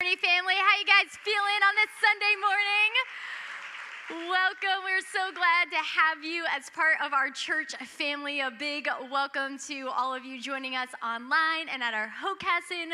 Family, how you guys feeling on this Sunday morning? Welcome. We're so glad to have you as part of our church family. A big welcome to all of you joining us online and at our Hockessin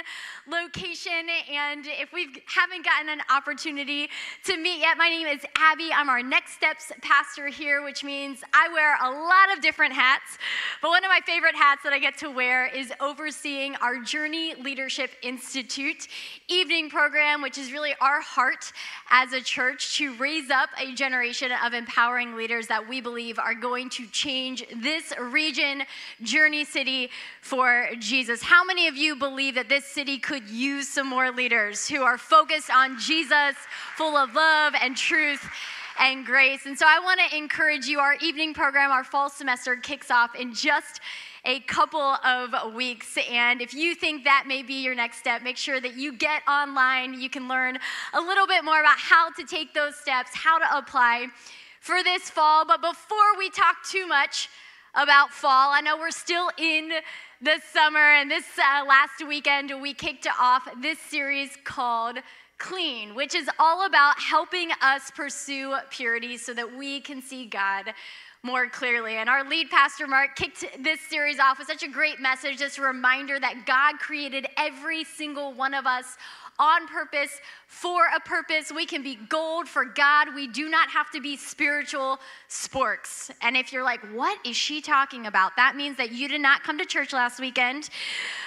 location. And if we haven't gotten an opportunity to meet yet, my name is Abby. I'm our Next Steps pastor here, which means I wear a lot of different hats. But one of my favorite hats that I get to wear is overseeing our Journey Leadership Institute evening program, which is really our heart as a church to raise up a generation of empowering leaders that we believe are going to change this region, Journey City, for Jesus. How many of you believe that this city could use some more leaders who are focused on Jesus, full of love and truth and grace? And so I want to encourage you, our evening program, our fall semester kicks off in just a couple of weeks. And if you think that may be your next step, make sure that you get online. You can learn a little bit more about how to take those steps, how to apply for this fall. But before we talk too much about fall, I know we're still in the summer, and this last weekend we kicked off this series called Clean, which is all about helping us pursue purity so that we can see God more clearly. And our lead pastor, Mark, kicked this series off with such a great message, this reminder that God created every single one of us on purpose, for a purpose. We can be gold for God. We do not have to be spiritual sporks. And if you're like, what is she talking about? That means that you did not come to church last weekend.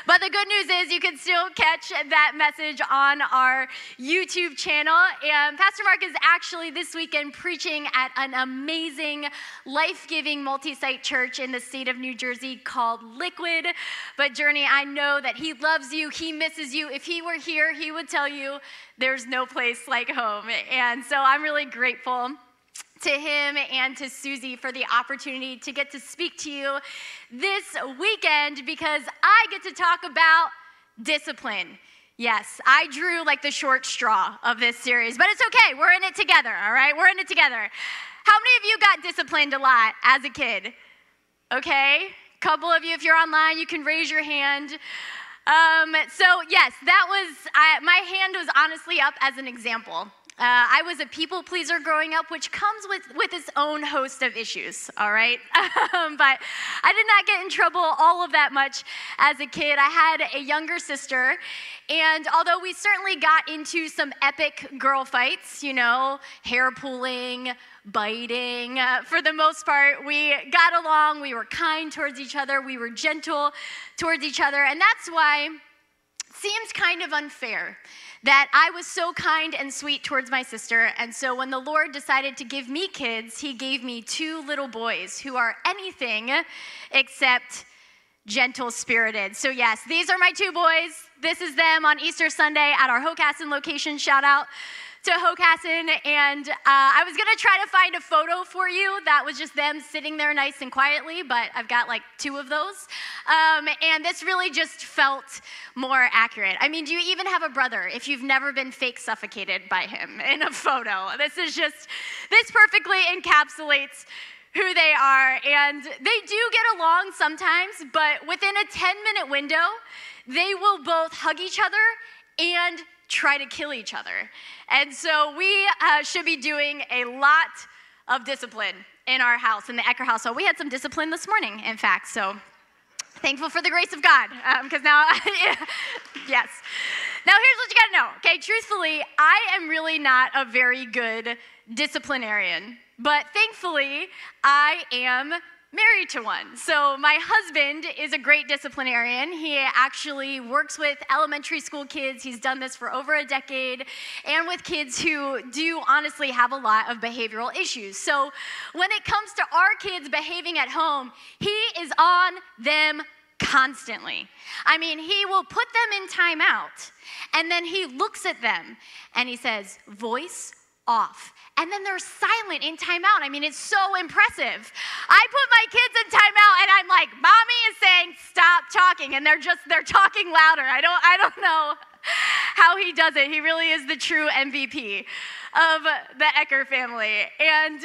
But the good news is you can still catch that message on our YouTube channel. And Pastor Mark is actually this weekend preaching at an amazing, life-giving multi-site church in the state of New Jersey called Liquid. But Journey, I know that he loves you. He misses you. If he were here, he would tell you there's no place like home. And so I'm really grateful to him and to Susie for the opportunity to get to speak to you this weekend, because I get to talk about discipline. Yes, I drew like the short straw of this series, but it's okay. We're in it together, all right? We're in it together. How many of you got disciplined a lot as a kid? Okay, a couple of you. If you're online, you can raise your hand. Yes, that was, my hand was honestly up as an example. I was a people pleaser growing up, which comes with its own host of issues, all right? But I did not get in trouble all of that much as a kid. I had a younger sister, and although we certainly got into some epic girl fights, you know, hair pulling, biting, for the most part, we got along, we were kind towards each other, we were gentle towards each other, and that's why it seems kind of unfair that I was so kind and sweet towards my sister. And so when the Lord decided to give me kids, he gave me two little boys who are anything except gentle-spirited. So yes, these are my two boys. This is them on Easter Sunday at our Hockessin location. Shout out to Hockessin. And I was going to try to find a photo for you that was just them sitting there nice and quietly, but I've got like two of those. And this really just felt more accurate. I mean, do you even have a brother if you've never been fake suffocated by him in a photo? This perfectly encapsulates who they are. And they do get along sometimes, but within a 10-minute window, they will both hug each other and try to kill each other. And so we should be doing a lot of discipline in our house, in the Ecker household. We had some discipline this morning, in fact, so thankful for the grace of God, because now, yes. Now here's what you gotta know, okay? Truthfully, I am really not a very good disciplinarian, but thankfully, I am married to one. So my husband is a great disciplinarian. He actually works with elementary school kids. He's done this for over a decade, and with kids who do honestly have a lot of behavioral issues. So when it comes to our kids behaving at home, he is on them constantly. I mean, he will put them in timeout, and then he looks at them and he says, "Voice off." And then they're silent in timeout. I mean, it's so impressive. I put my kids in timeout, and I'm like, "Mommy is saying stop talking," and they're talking louder. I don't know how he does it. He really is the true MVP of the Ecker family. And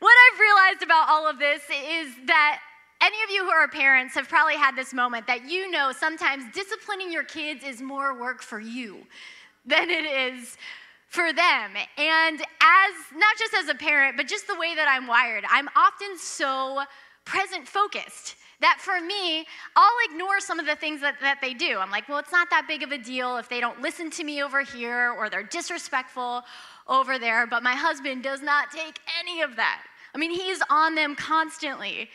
what I've realized about all of this is that any of you who are parents have probably had this moment that you know sometimes disciplining your kids is more work for you than it is for them. And as, not just as a parent, but just the way that I'm wired, I'm often so present focused that for me, I'll ignore some of the things that they do. I'm like, well, it's not that big of a deal if they don't listen to me over here, or they're disrespectful over there. But my husband does not take any of that. I mean, he's on them constantly,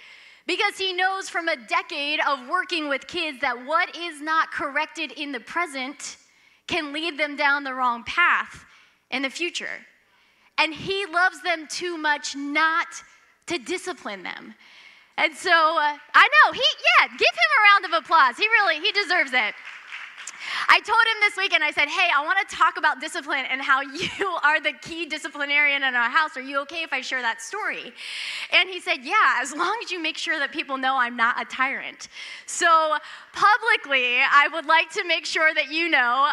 because he knows from a decade of working with kids that what is not corrected in the present can lead them down the wrong path in the future. And he loves them too much not to discipline them. And so, I know, give him a round of applause. He deserves it. I told him this weekend, I said, hey, I want to talk about discipline and how you are the key disciplinarian in our house. Are you okay if I share that story? And he said, yeah, as long as you make sure that people know I'm not a tyrant. So publicly, I would like to make sure that you know,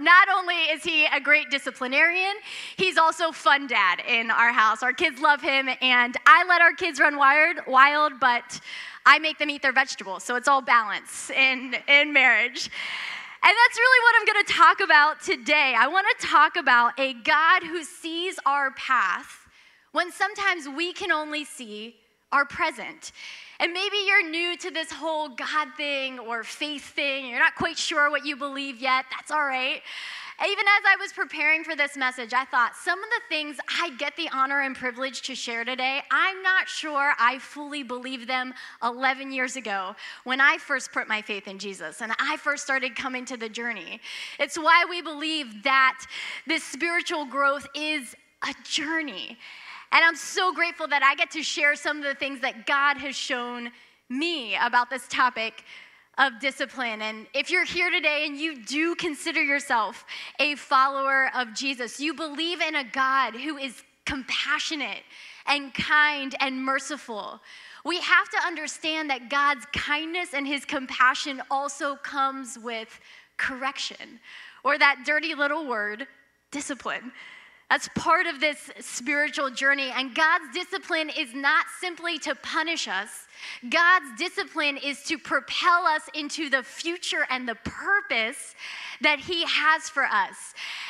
not only is he a great disciplinarian, he's also fun dad in our house. Our kids love him, and I let our kids run wild, but I make them eat their vegetables. So it's all balance in marriage. And that's really what I'm going to talk about today. I want to talk about a God who sees our path when sometimes we can only see our present. And maybe you're new to this whole God thing or faith thing. You're not quite sure what you believe yet. That's all right. Even as I was preparing for this message, I thought some of the things I get the honor and privilege to share today, I'm not sure I fully believed them 11 years ago when I first put my faith in Jesus and I first started coming to the journey. It's why we believe that this spiritual growth is a journey. And I'm so grateful that I get to share some of the things that God has shown me about this topic of discipline. And if you're here today and you do consider yourself a follower of Jesus, you believe in a God who is compassionate and kind and merciful, we have to understand that God's kindness and his compassion also comes with correction, or that dirty little word, discipline. That's part of this spiritual journey. And God's discipline is not simply to punish us. God's discipline is to propel us into the future and the purpose that he has for us.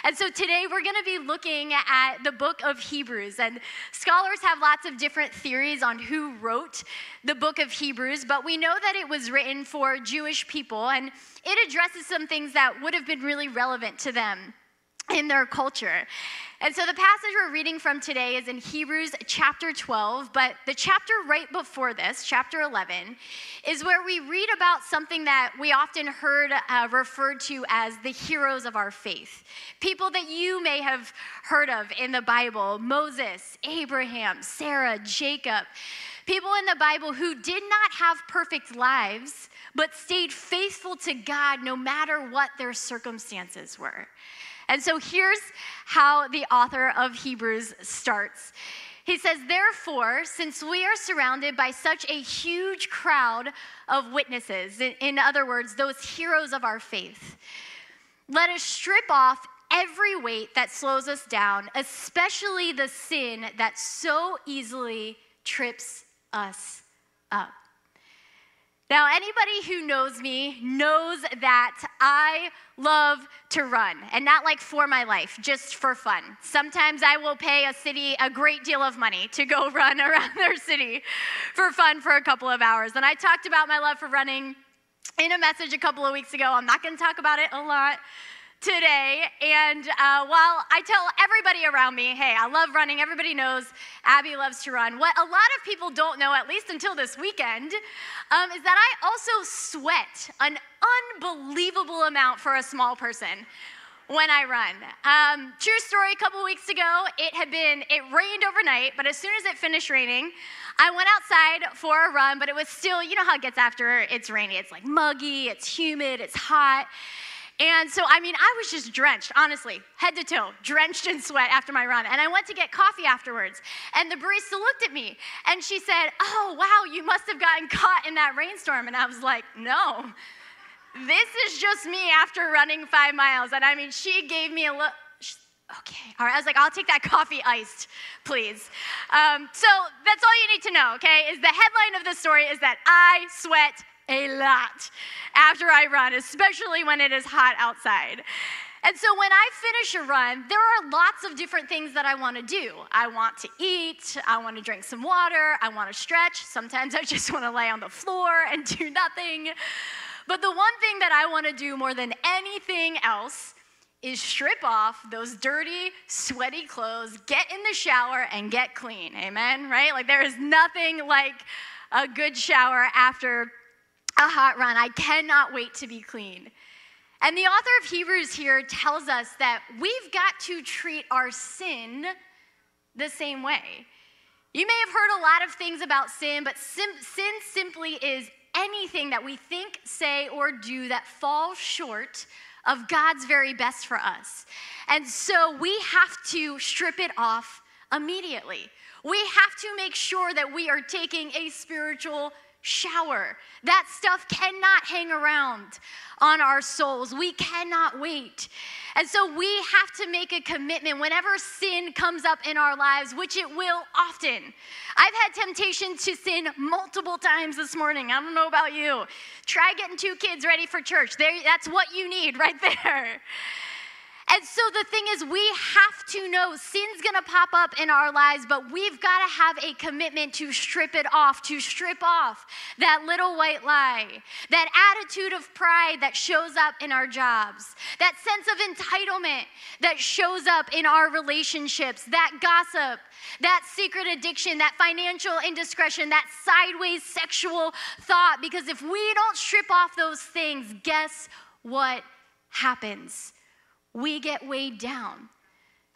And so today we're going to be looking at the book of Hebrews. And scholars have lots of different theories on who wrote the book of Hebrews, but we know that it was written for Jewish people, and it addresses some things that would have been really relevant to them in their culture. And so the passage we're reading from today is in Hebrews chapter 12, but the chapter right before this, chapter 11, is where we read about something that we often heard referred to as the heroes of our faith. People that you may have heard of in the Bible: Moses, Abraham, Sarah, Jacob. People in the Bible who did not have perfect lives, but stayed faithful to God no matter what their circumstances were. And so here's how the author of Hebrews starts. He says, therefore, since we are surrounded by such a huge crowd of witnesses, in other words, those heroes of our faith, let us strip off every weight that slows us down, especially the sin that so easily trips us up. Now, anybody who knows me knows that I love to run, and not like for my life, just for fun. Sometimes I will pay a city a great deal of money to go run around their city for fun for a couple of hours. And I talked about my love for running in a message a couple of weeks ago. I'm not going to talk about it a lot today. And while I tell everybody around me, hey, I love running, everybody knows Abby loves to run, what a lot of people don't know, at least until this weekend, is that I also sweat an unbelievable amount for a small person when I run. True story, a couple weeks ago, it rained overnight, but as soon as it finished raining, I went outside for a run, but it was still, you know how it gets after it's rainy. It's like muggy, it's humid, it's hot. And so, I mean, I was just drenched, honestly, head to toe, drenched in sweat after my run. And I went to get coffee afterwards, and the barista looked at me, and she said, oh, wow, you must have gotten caught in that rainstorm. And I was like, no, this is just me after running 5 miles. And I mean, she gave me a look. Okay, all right, I was like, I'll take that coffee iced, please. So that's all you need to know, okay, is the headline of this story is that I sweat a lot after I run, especially when it is hot outside. And so when I finish a run, there are lots of different things that I want to do. I want to eat, I want to drink some water, I want to stretch. Sometimes I just want to lay on the floor and do nothing. But the one thing that I want to do more than anything else is strip off those dirty, sweaty clothes, get in the shower, and get clean. Amen? Right? Like, there is nothing like a good shower after a hot run. I cannot wait to be clean. And the author of Hebrews here tells us that we've got to treat our sin the same way. You may have heard a lot of things about sin, but sin simply is anything that we think, say, or do that falls short of God's very best for us. And so we have to strip it off immediately. We have to make sure that we are taking a spiritual shower. That stuff cannot hang around on our souls. We cannot wait. And so we have to make a commitment whenever sin comes up in our lives, which it will often. I've had temptation to sin multiple times this morning. I don't know about you. Try getting two kids ready for church. That's what you need right there. And so the thing is, we have to know sin's going to pop up in our lives, but we've got to have a commitment to strip it off, to strip off that little white lie, that attitude of pride that shows up in our jobs, that sense of entitlement that shows up in our relationships, that gossip, that secret addiction, that financial indiscretion, that sideways sexual thought. Because if we don't strip off those things, guess what happens? We get weighed down.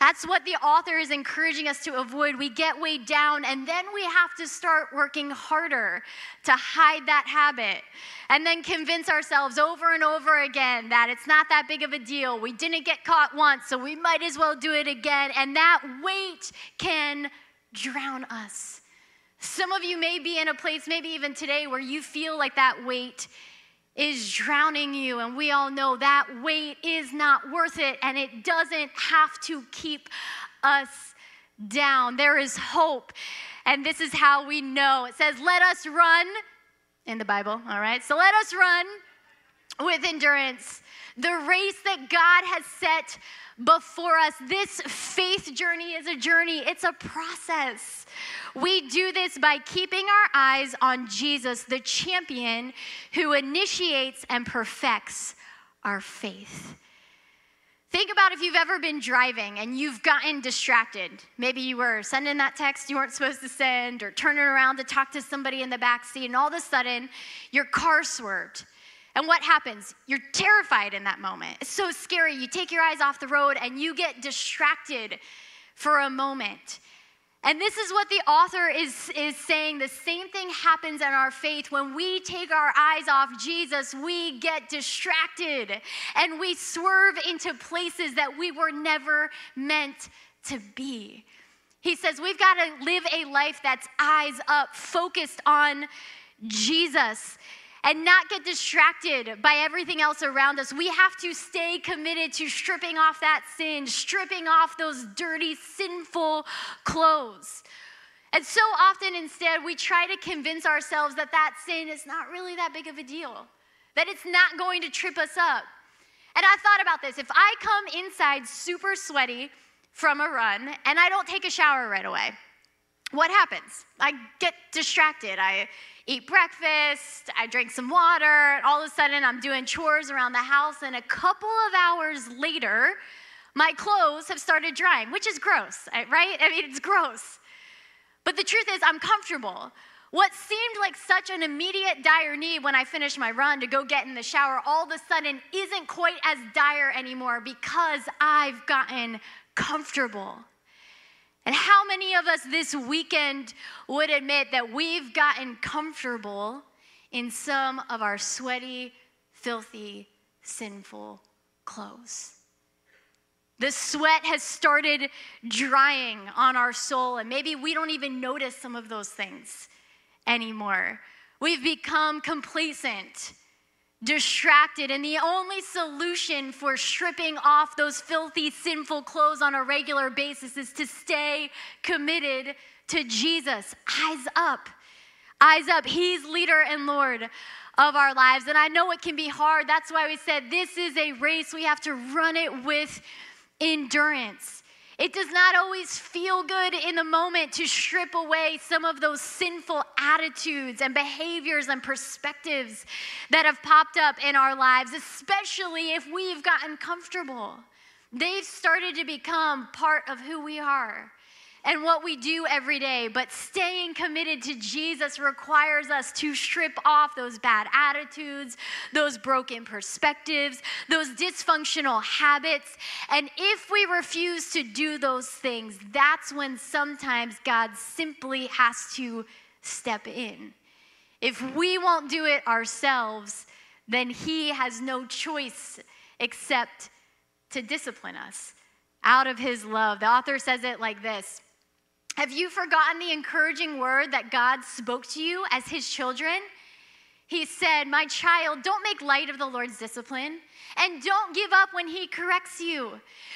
That's what the author is encouraging us to avoid. We get weighed down, and then we have to start working harder to hide that habit and then convince ourselves over and over again that it's not that big of a deal. We didn't get caught once, so we might as well do it again, and that weight can drown us. Some of you may be in a place, maybe even today, where you feel like that weight is drowning you, and we all know that weight is not worth it, and it doesn't have to keep us down. There is hope, and this is how we know. It says, let us run, in the Bible, all right? So let us run with endurance the race that God has set before us. This faith journey is a journey. It's a process. We do this by keeping our eyes on Jesus, the champion who initiates and perfects our faith. Think about if you've ever been driving and you've gotten distracted. Maybe you were sending that text you weren't supposed to send, or turning around to talk to somebody in the backseat, and all of a sudden your car swerved. And what happens? You're terrified in that moment. It's so scary. You take your eyes off the road and you get distracted for a moment. And this is what the author is saying. The same thing happens in our faith. When we take our eyes off Jesus, we get distracted and we swerve into places that we were never meant to be. He says we've got to live a life that's eyes up, focused on Jesus, and not get distracted by everything else around us. We have to stay committed to stripping off that sin, stripping off those dirty, sinful clothes. And so often instead, we try to convince ourselves that that sin is not really that big of a deal, that it's not going to trip us up. And I thought about this. If I come inside super sweaty from a run and I don't take a shower right away, what happens? I get distracted. I eat breakfast, I drink some water, and all of a sudden I'm doing chores around the house, and a couple of hours later, my clothes have started drying, which is gross, right? I mean, it's gross. But the truth is, I'm comfortable. What seemed like such an immediate dire need when I finished my run to go get in the shower, all of a sudden isn't quite as dire anymore because I've gotten comfortable. And how many of us this weekend would admit that we've gotten comfortable in some of our sweaty, filthy, sinful clothes? The sweat has started drying on our soul, and maybe we don't even notice some of those things anymore. We've become complacent, distracted, and the only solution for stripping off those filthy, sinful clothes on a regular basis is to stay committed to Jesus. Eyes up. Eyes up. He's leader and Lord of our lives. And I know it can be hard. That's why we said this is a race. We have to run it with endurance. It does not always feel good in the moment to strip away some of those sinful attitudes and behaviors and perspectives that have popped up in our lives, especially if we've gotten comfortable. They've started to become part of who we are and what we do every day. But staying committed to Jesus requires us to strip off those bad attitudes, those broken perspectives, those dysfunctional habits. And if we refuse to do those things, that's when sometimes God simply has to step in. If we won't do it ourselves, then He has no choice except to discipline us out of His love. The author says it like this: have you forgotten the encouraging word that God spoke to you as His children? He said, my child, don't make light of the Lord's discipline, and don't give up when He corrects you.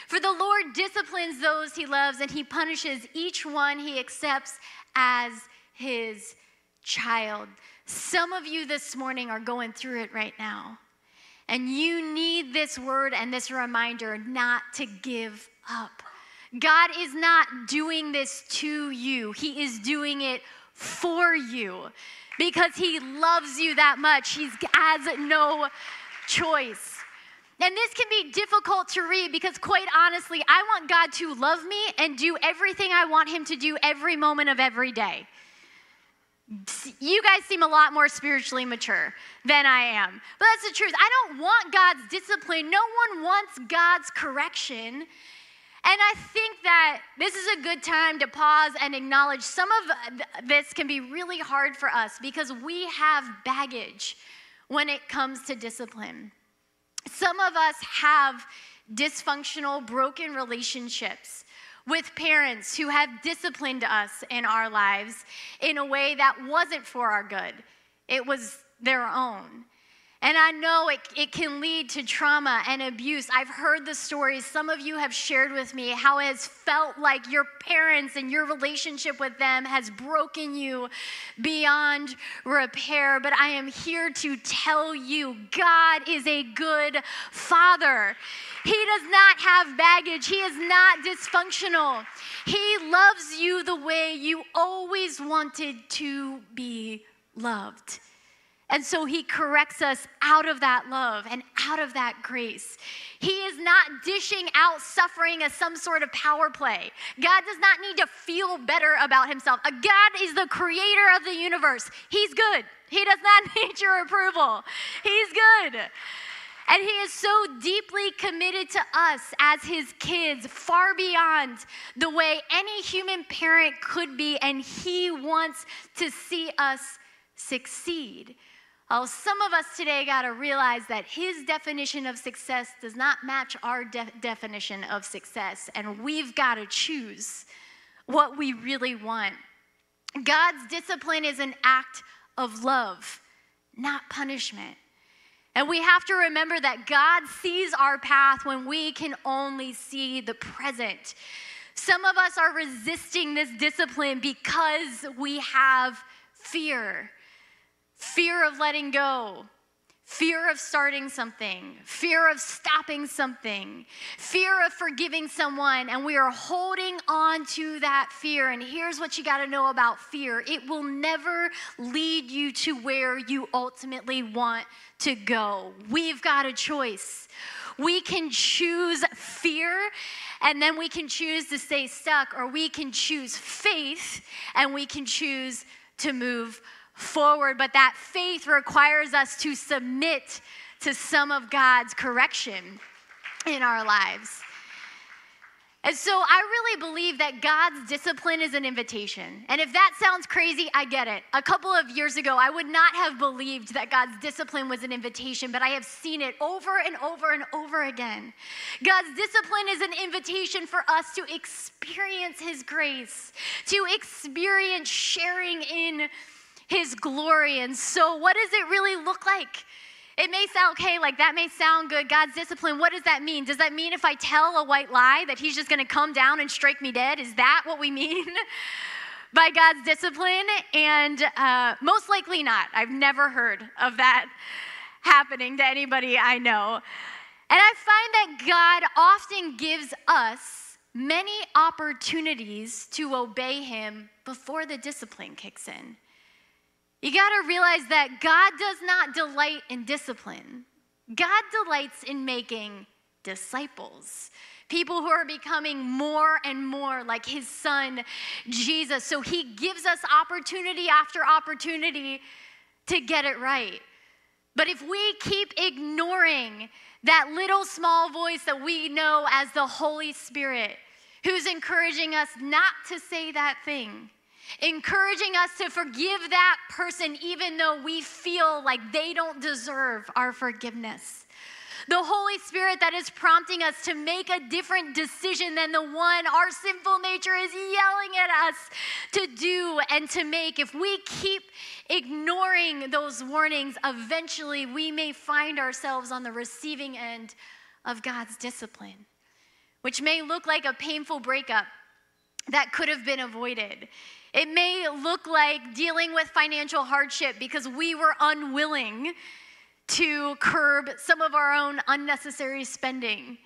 For the Lord disciplines those He loves, and He punishes each one He accepts as His child. Some of you this morning are going through it right now, and you need this word and this reminder not to give up. God is not doing this to you. He is doing it for you because He loves you that much. He has no choice. And this can be difficult to read because, quite honestly, I want God to love me and do everything I want Him to do every moment of every day. You guys seem a lot more spiritually mature than I am. But that's the truth. I don't want God's discipline. No one wants God's correction. And I think that this is a good time to pause and acknowledge some of this can be really hard for us because we have baggage when it comes to discipline. Some of us have dysfunctional, broken relationships with parents who have disciplined us in our lives in a way that wasn't for our good. It was their own. And I know it can lead to trauma and abuse. I've heard the stories some of you have shared with me, how it has felt like your parents and your relationship with them has broken you beyond repair. But I am here to tell you, God is a good Father. He does not have baggage. He is not dysfunctional. He loves you the way you always wanted to be loved. And so He corrects us out of that love and out of that grace. He is not dishing out suffering as some sort of power play. God does not need to feel better about Himself. God is the creator of the universe. He's good. He does not need your approval. He's good. And He is so deeply committed to us as His kids, far beyond the way any human parent could be, and He wants to see us succeed. Oh, some of us today got to realize that His definition of success does not match our definition of success, and we've got to choose what we really want. God's discipline is an act of love, not punishment. And we have to remember that God sees our path when we can only see the present. Some of us are resisting this discipline because we have fear. Fear of letting go, fear of starting something, fear of stopping something, fear of forgiving someone, and we are holding on to that fear. And here's what you got to know about fear: it will never lead you to where you ultimately want to go. We've got a choice. We can choose fear, and then we can choose to stay stuck, or we can choose faith, and we can choose to move forward, but that faith requires us to submit to some of God's correction in our lives. And so I really believe that God's discipline is an invitation. And if that sounds crazy, I get it. A couple of years ago, I would not have believed that God's discipline was an invitation, but I have seen it over and over and over again. God's discipline is an invitation for us to experience His grace, to experience sharing in His glory. And so what does it really look like? It may sound, okay, like that may sound good. God's discipline, what does that mean? Does that mean if I tell a white lie that He's just going to come down and strike me dead? Is that what we mean? by God's discipline, and most likely not. I've never heard of that happening to anybody I know. And I find that God often gives us many opportunities to obey Him before the discipline kicks in. You gotta realize that God does not delight in discipline. God delights in making disciples, people who are becoming more and more like His Son, Jesus. So He gives us opportunity after opportunity to get it right. But if we keep ignoring that little small voice that we know as the Holy Spirit, who's encouraging us not to say that thing, encouraging us to forgive that person even though we feel like they don't deserve our forgiveness, the Holy Spirit that is prompting us to make a different decision than the one our sinful nature is yelling at us to do and to make. If we keep ignoring those warnings, eventually we may find ourselves on the receiving end of God's discipline, which may look like a painful breakup that could have been avoided. It may look like dealing with financial hardship because we were unwilling to curb some of our own unnecessary spending.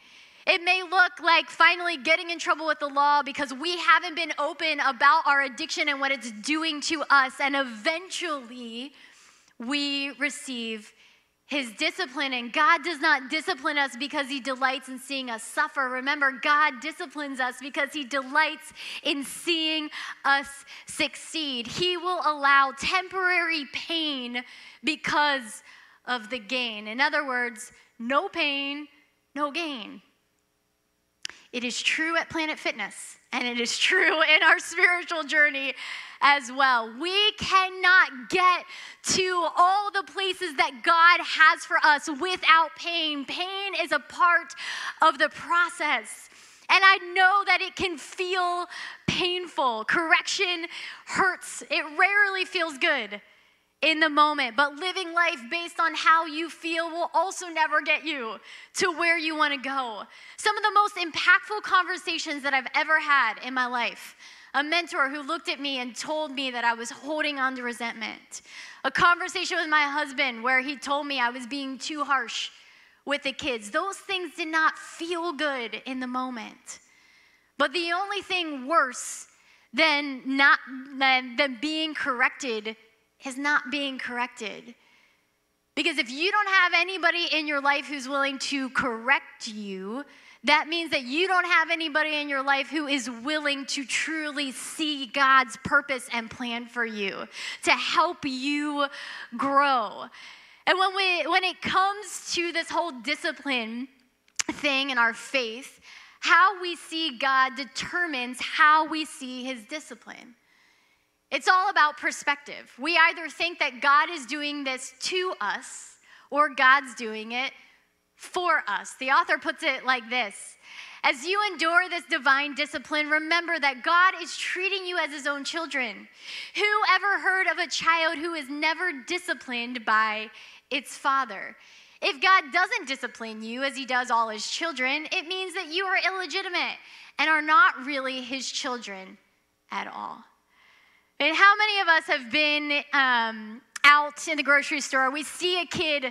It may look like finally getting in trouble with the law because we haven't been open about our addiction and what it's doing to us, and eventually we receive His discipline. And God does not discipline us because He delights in seeing us suffer. Remember, God disciplines us because He delights in seeing us succeed. He will allow temporary pain because of the gain. In other words, no pain, no gain. It is true at Planet Fitness, and it is true in our spiritual journey as well. We cannot get to all the places that God has for us without pain. Pain is a part of the process. And I know that it can feel painful. Correction hurts. It rarely feels good in the moment, but living life based on how you feel will also never get you to where you want to go. Some of the most impactful conversations that I've ever had in my life: a mentor who looked at me and told me that I was holding on to resentment, a conversation with my husband where he told me I was being too harsh with the kids. Those things did not feel good in the moment, but the only thing worse than being corrected is not being corrected. Because if you don't have anybody in your life who's willing to correct you, that means that you don't have anybody in your life who is willing to truly see God's purpose and plan for you, to help you grow. And when it comes to this whole discipline thing in our faith, how we see God determines how we see His discipline. It's all about perspective. We either think that God is doing this to us or God's doing it for us. The author puts it like this: as you endure this divine discipline, remember that God is treating you as His own children. Who ever heard of a child who is never disciplined by its father? If God doesn't discipline you as He does all His children, it means that you are illegitimate and are not really His children at all. And how many of us have been out in the grocery store? We see a kid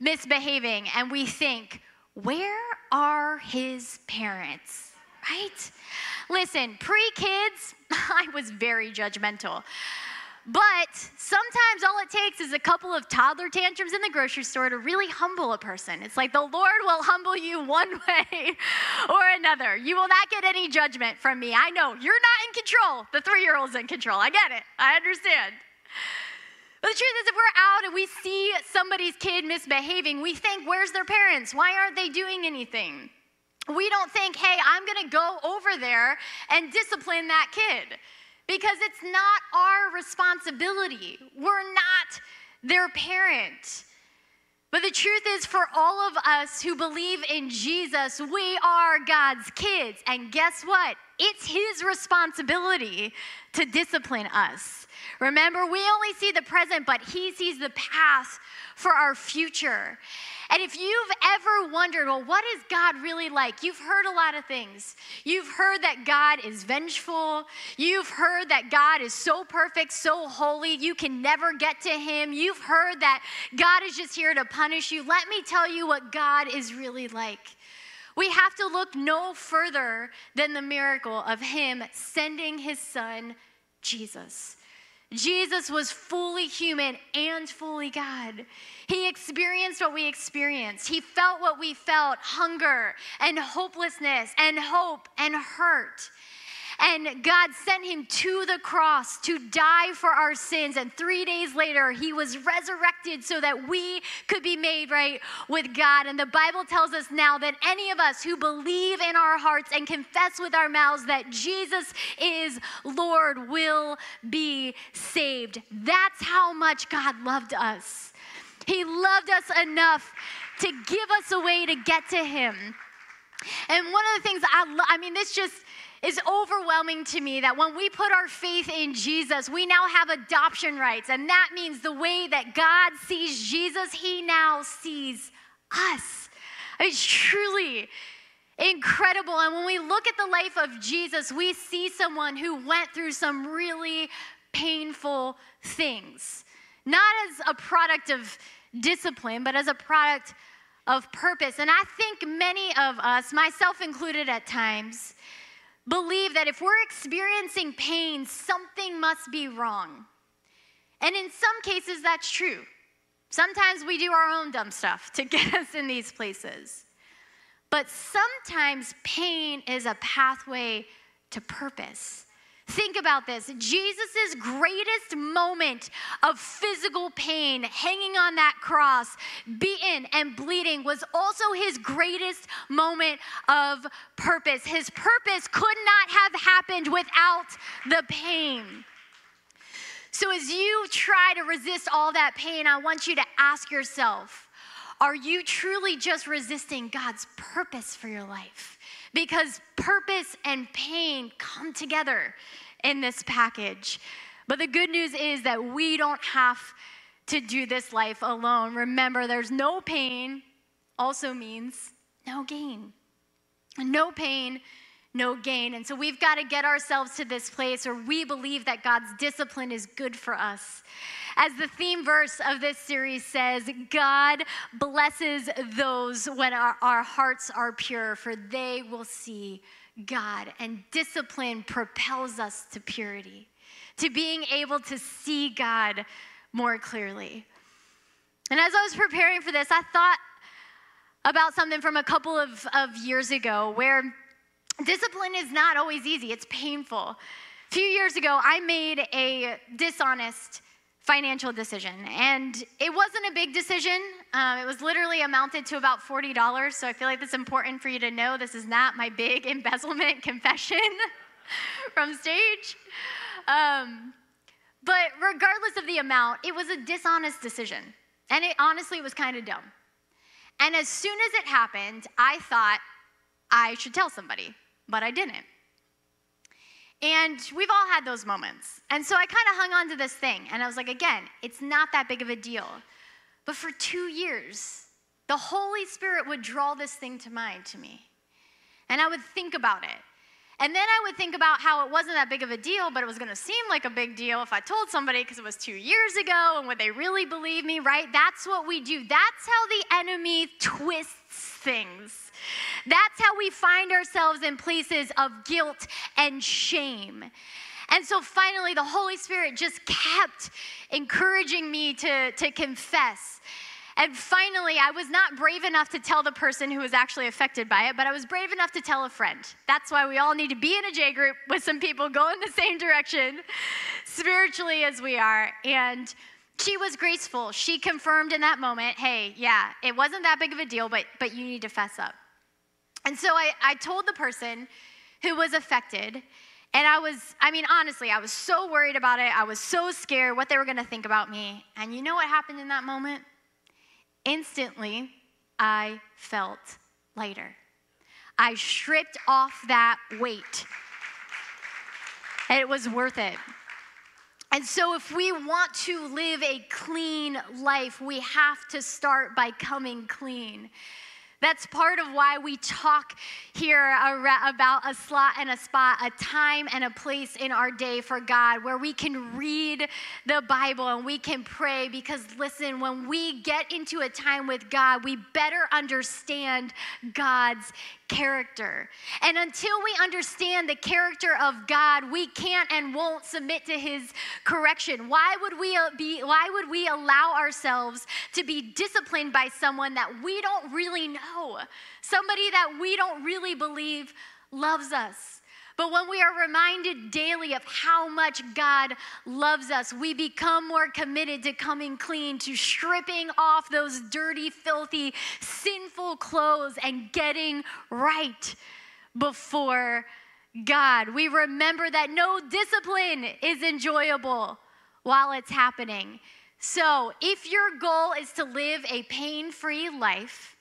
misbehaving and we think, where are his parents, right? Listen, pre-kids, I was very judgmental. But sometimes all it takes is a couple of toddler tantrums in the grocery store to really humble a person. It's like the Lord will humble you one way or another. You will not get any judgment from me. I know you're not in control. The 3-year-old's in control. I get it. I understand. But the truth is, if we're out and we see somebody's kid misbehaving, we think, where's their parents? Why aren't they doing anything? We don't think, hey, I'm going to go over there and discipline that kid, because it's not our responsibility. We're not their parent. But the truth is, for all of us who believe in Jesus, we are God's kids. And guess what? it's his responsibility to discipline us. Remember, we only see the present, but he sees the past for our future. And if you've ever wondered, well, what is God really like? You've heard a lot of things. You've heard that God is vengeful. You've heard that God is so perfect, so holy, you can never get to him. You've heard that God is just here to punish you. Let me tell you what God is really like. We have to look no further than the miracle of him sending his son, Jesus. Jesus was fully human and fully God. He experienced what we experienced. He felt what we felt, hunger and hopelessness and hope and hurt. And God sent him to the cross to die for our sins. And 3 days later, he was resurrected so that we could be made right with God. And the Bible tells us now that any of us who believe in our hearts and confess with our mouths that Jesus is Lord will be saved. That's how much God loved us. He loved us enough to give us a way to get to him. And one of the things it's overwhelming to me that when we put our faith in Jesus, we now have adoption rights. And that means the way that God sees Jesus, he now sees us. It's truly incredible. And when we look at the life of Jesus, we see someone who went through some really painful things. Not as a product of discipline, but as a product of purpose. And I think many of us, myself included at times, believe that if we're experiencing pain, something must be wrong. And in some cases, that's true. Sometimes we do our own dumb stuff to get us in these places. But sometimes pain is a pathway to purpose. Think about this. Jesus' greatest moment of physical pain, hanging on that cross, beaten and bleeding, was also his greatest moment of purpose. His purpose could not have happened without the pain. So as you try to resist all that pain, I want you to ask yourself, are you truly just resisting God's purpose for your life? Because purpose and pain come together in this package. But the good news is that we don't have to do this life alone. Remember, there's no pain also means no gain. No pain, no gain. And so we've got to get ourselves to this place where we believe that God's discipline is good for us. As the theme verse of this series says, God blesses those when our hearts are pure, for they will see God. And discipline propels us to purity, to being able to see God more clearly. And as I was preparing for this, I thought about something from a couple of years ago where discipline is not always easy. It's painful. A few years ago, I made a dishonest financial decision, and it wasn't a big decision. It was literally amounted to about $40, so I feel like that's important for you to know. This is not my big embezzlement confession from stage. But regardless of the amount, it was a dishonest decision, and it honestly was kind of dumb. And as soon as it happened, I thought I should tell somebody. But I didn't. And we've all had those moments. And so I kind of hung on to this thing. And I was like, again, it's not that big of a deal. But for 2 years, the Holy Spirit would draw this thing to mind to me. And I would think about it. And then I would think about how it wasn't that big of a deal, but it was going to seem like a big deal if I told somebody because it was 2 years ago, and would they really believe me, right? That's what we do. That's how the enemy twists things. That's how we find ourselves in places of guilt and shame. And so finally, the Holy Spirit just kept encouraging me to confess. And finally, I was not brave enough to tell the person who was actually affected by it, but I was brave enough to tell a friend. That's why we all need to be in a J group with some people going the same direction spiritually as we are. And she was graceful. She confirmed in that moment, hey, yeah, it wasn't that big of a deal, but you need to fess up. And so I told the person who was affected, and I was so worried about it. I was so scared what they were going to think about me. And you know what happened in that moment? Instantly, I felt lighter. I stripped off that weight It was worth it. And so if we want to live a clean life, we have to start by coming clean. That's part of why we talk here about a slot and a spot, a time and a place in our day for God, where we can read the Bible and we can pray, because listen, when we get into a time with God, we better understand God's character. And until we understand the character of God, we can't and won't submit to his correction. Why would we allow ourselves to be disciplined by someone that we don't really know? Somebody that we don't really believe loves us. But when we are reminded daily of how much God loves us, we become more committed to coming clean, to stripping off those dirty, filthy, sinful clothes and getting right before God. We remember that no discipline is enjoyable while it's happening. So if your goal is to live a pain-free life,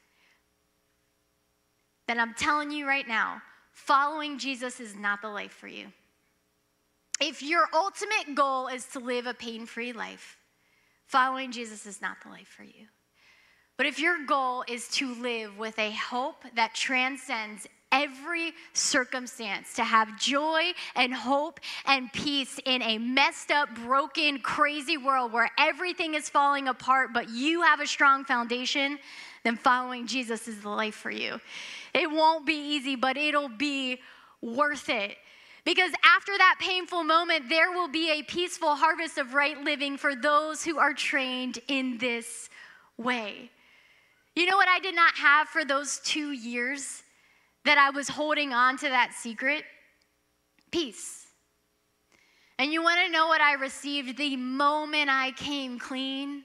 then I'm telling you right now, following Jesus is not the life for you. If your ultimate goal is to live a pain-free life, following Jesus is not the life for you. But if your goal is to live with a hope that transcends every circumstance, to have joy and hope and peace in a messed up, broken, crazy world where everything is falling apart, but you have a strong foundation, then following Jesus is the life for you. It won't be easy, but it'll be worth it. Because after that painful moment, there will be a peaceful harvest of right living for those who are trained in this way. You know what I did not have for those 2 years that I was holding on to that secret? Peace. And you want to know what I received the moment I came clean?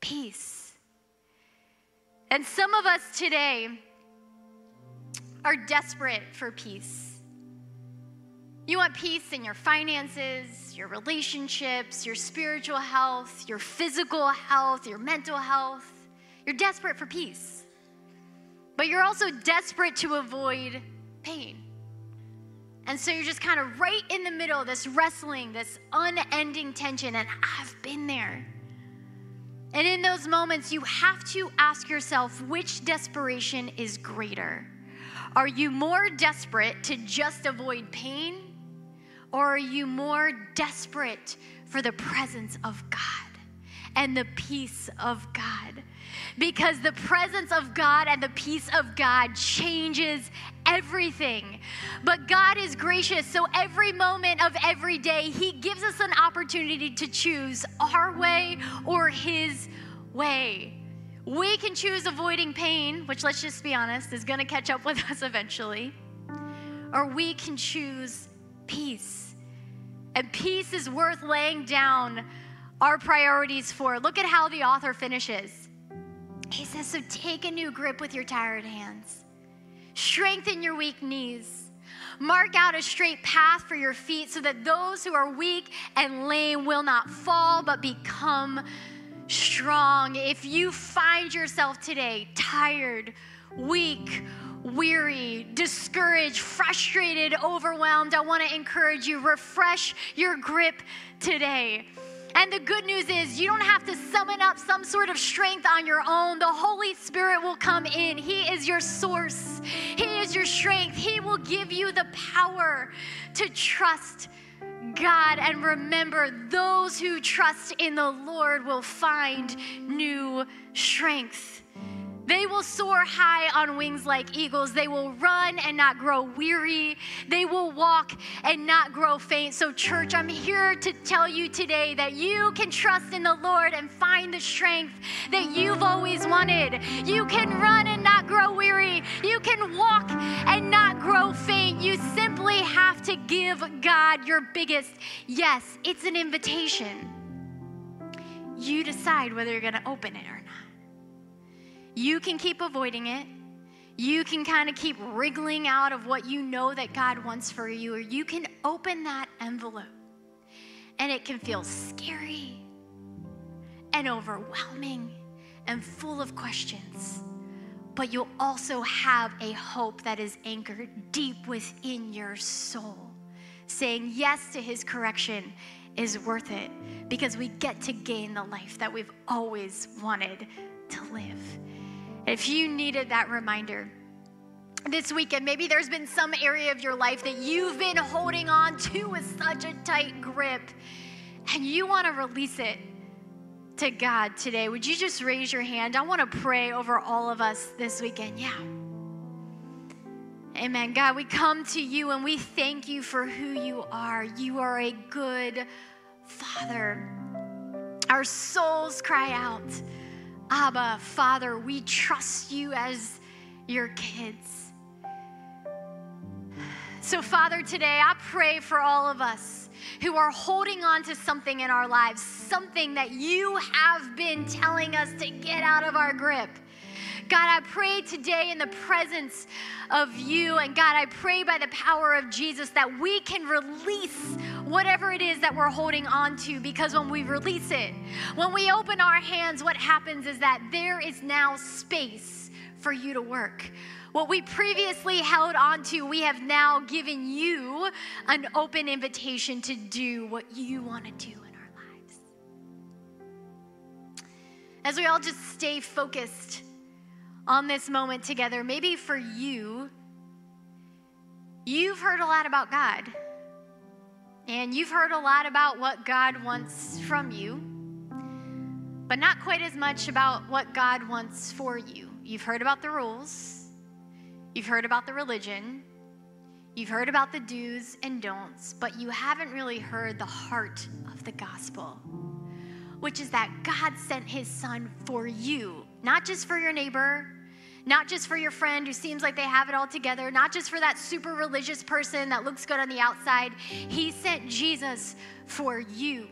Peace. And some of us today are desperate for peace. You want peace in your finances, your relationships, your spiritual health, your physical health, your mental health. You're desperate for peace. But you're also desperate to avoid pain. And so you're just kind of right in the middle, this wrestling, this unending tension, and I've been there. And in those moments, you have to ask yourself, which desperation is greater? Are you more desperate to just avoid pain? Or are you more desperate for the presence of God and the peace of God? Because the presence of God and the peace of God changes everything. But God is gracious, so every moment of every day, he gives us an opportunity to choose our way or his way. We can choose avoiding pain, which, let's just be honest, is going to catch up with us eventually. Or we can choose peace. And peace is worth laying down our priorities for. Look at how the author finishes. He says, so take a new grip with your tired hands. Strengthen your weak knees. Mark out a straight path for your feet so that those who are weak and lame will not fall but become strong. If you find yourself today tired, weak, weary, discouraged, frustrated, overwhelmed, I want to encourage you, refresh your grip today. And the good news is you don't have to summon up some sort of strength on your own. The Holy Spirit will come in. He is your source. He is your strength. He will give you the power to trust God. And remember, those who trust in the Lord will find new strength. They will soar high on wings like eagles. They will run and not grow weary. They will walk and not grow faint. So church, I'm here to tell you today that you can trust in the Lord and find the strength that you've always wanted. You can run and not grow weary. You can walk and not grow faint. You simply have to give God your biggest yes. It's an invitation. You decide whether you're going to open it or not. You can keep avoiding it. You can kind of keep wriggling out of what you know that God wants for you, or you can open that envelope. And it can feel scary and overwhelming and full of questions. But you'll also have a hope that is anchored deep within your soul saying yes to his correction is worth it because we get to gain the life that we've always wanted to live. If you needed that reminder this weekend, maybe there's been some area of your life that you've been holding on to with such a tight grip, and you want to release it to God today. Would you just raise your hand? I want to pray over all of us this weekend. Yeah. Amen. God, we come to you and we thank you for who you are. You are a good Father. Our souls cry out, Abba, Father, we trust you as your kids. So, Father, today I pray for all of us who are holding on to something in our lives, something that you have been telling us to get out of our grip. God, I pray today in the presence of you, and God, I pray by the power of Jesus that we can release whatever it is that we're holding on to, because when we release it, when we open our hands, what happens is that there is now space for you to work. What we previously held on to, we have now given you an open invitation to do what you want to do in our lives. As we all just stay focused on this moment together, maybe for you, you've heard a lot about God, and you've heard a lot about what God wants from you, but not quite as much about what God wants for you. You've heard about the rules, you've heard about the religion, you've heard about the do's and don'ts, but you haven't really heard the heart of the gospel, which is that God sent his son for you, not just for your neighbor, not just for your friend who seems like they have it all together, not just for that super religious person that looks good on the outside. He sent Jesus for you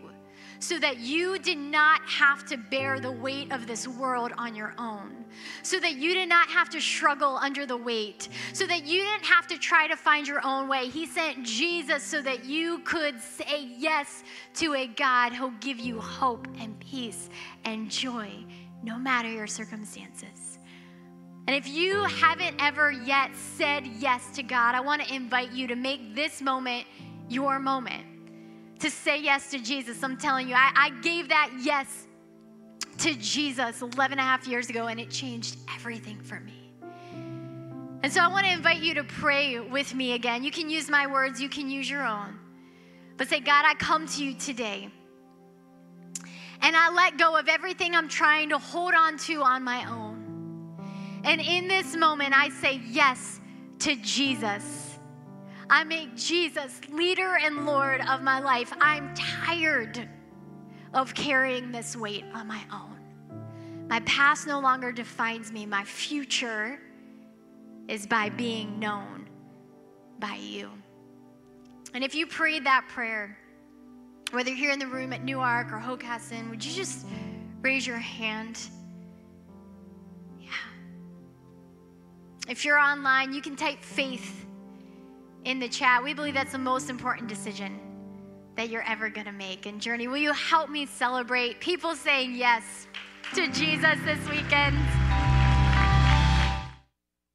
so that you did not have to bear the weight of this world on your own, so that you did not have to struggle under the weight, so that you didn't have to try to find your own way. He sent Jesus so that you could say yes to a God who'll give you hope and peace and joy, no matter your circumstances. And if you haven't ever yet said yes to God, I want to invite you to make this moment your moment to say yes to Jesus. I'm telling you, I gave that yes to Jesus 11.5 years ago, and it changed everything for me. And so I want to invite you to pray with me again. You can use my words, you can use your own, but say, God, I come to you today, and I let go of everything I'm trying to hold on to on my own. And in this moment, I say yes to Jesus. I make Jesus leader and Lord of my life. I'm tired of carrying this weight on my own. My past no longer defines me. My future is by being known by you. And if you prayed that prayer, whether you're here in the room at Newark or Hockessin, would you just raise your hand? Yeah. If you're online, you can type faith in the chat. We believe that's the most important decision that you're ever going to make. And Journey, will you help me celebrate people saying yes to Jesus this weekend?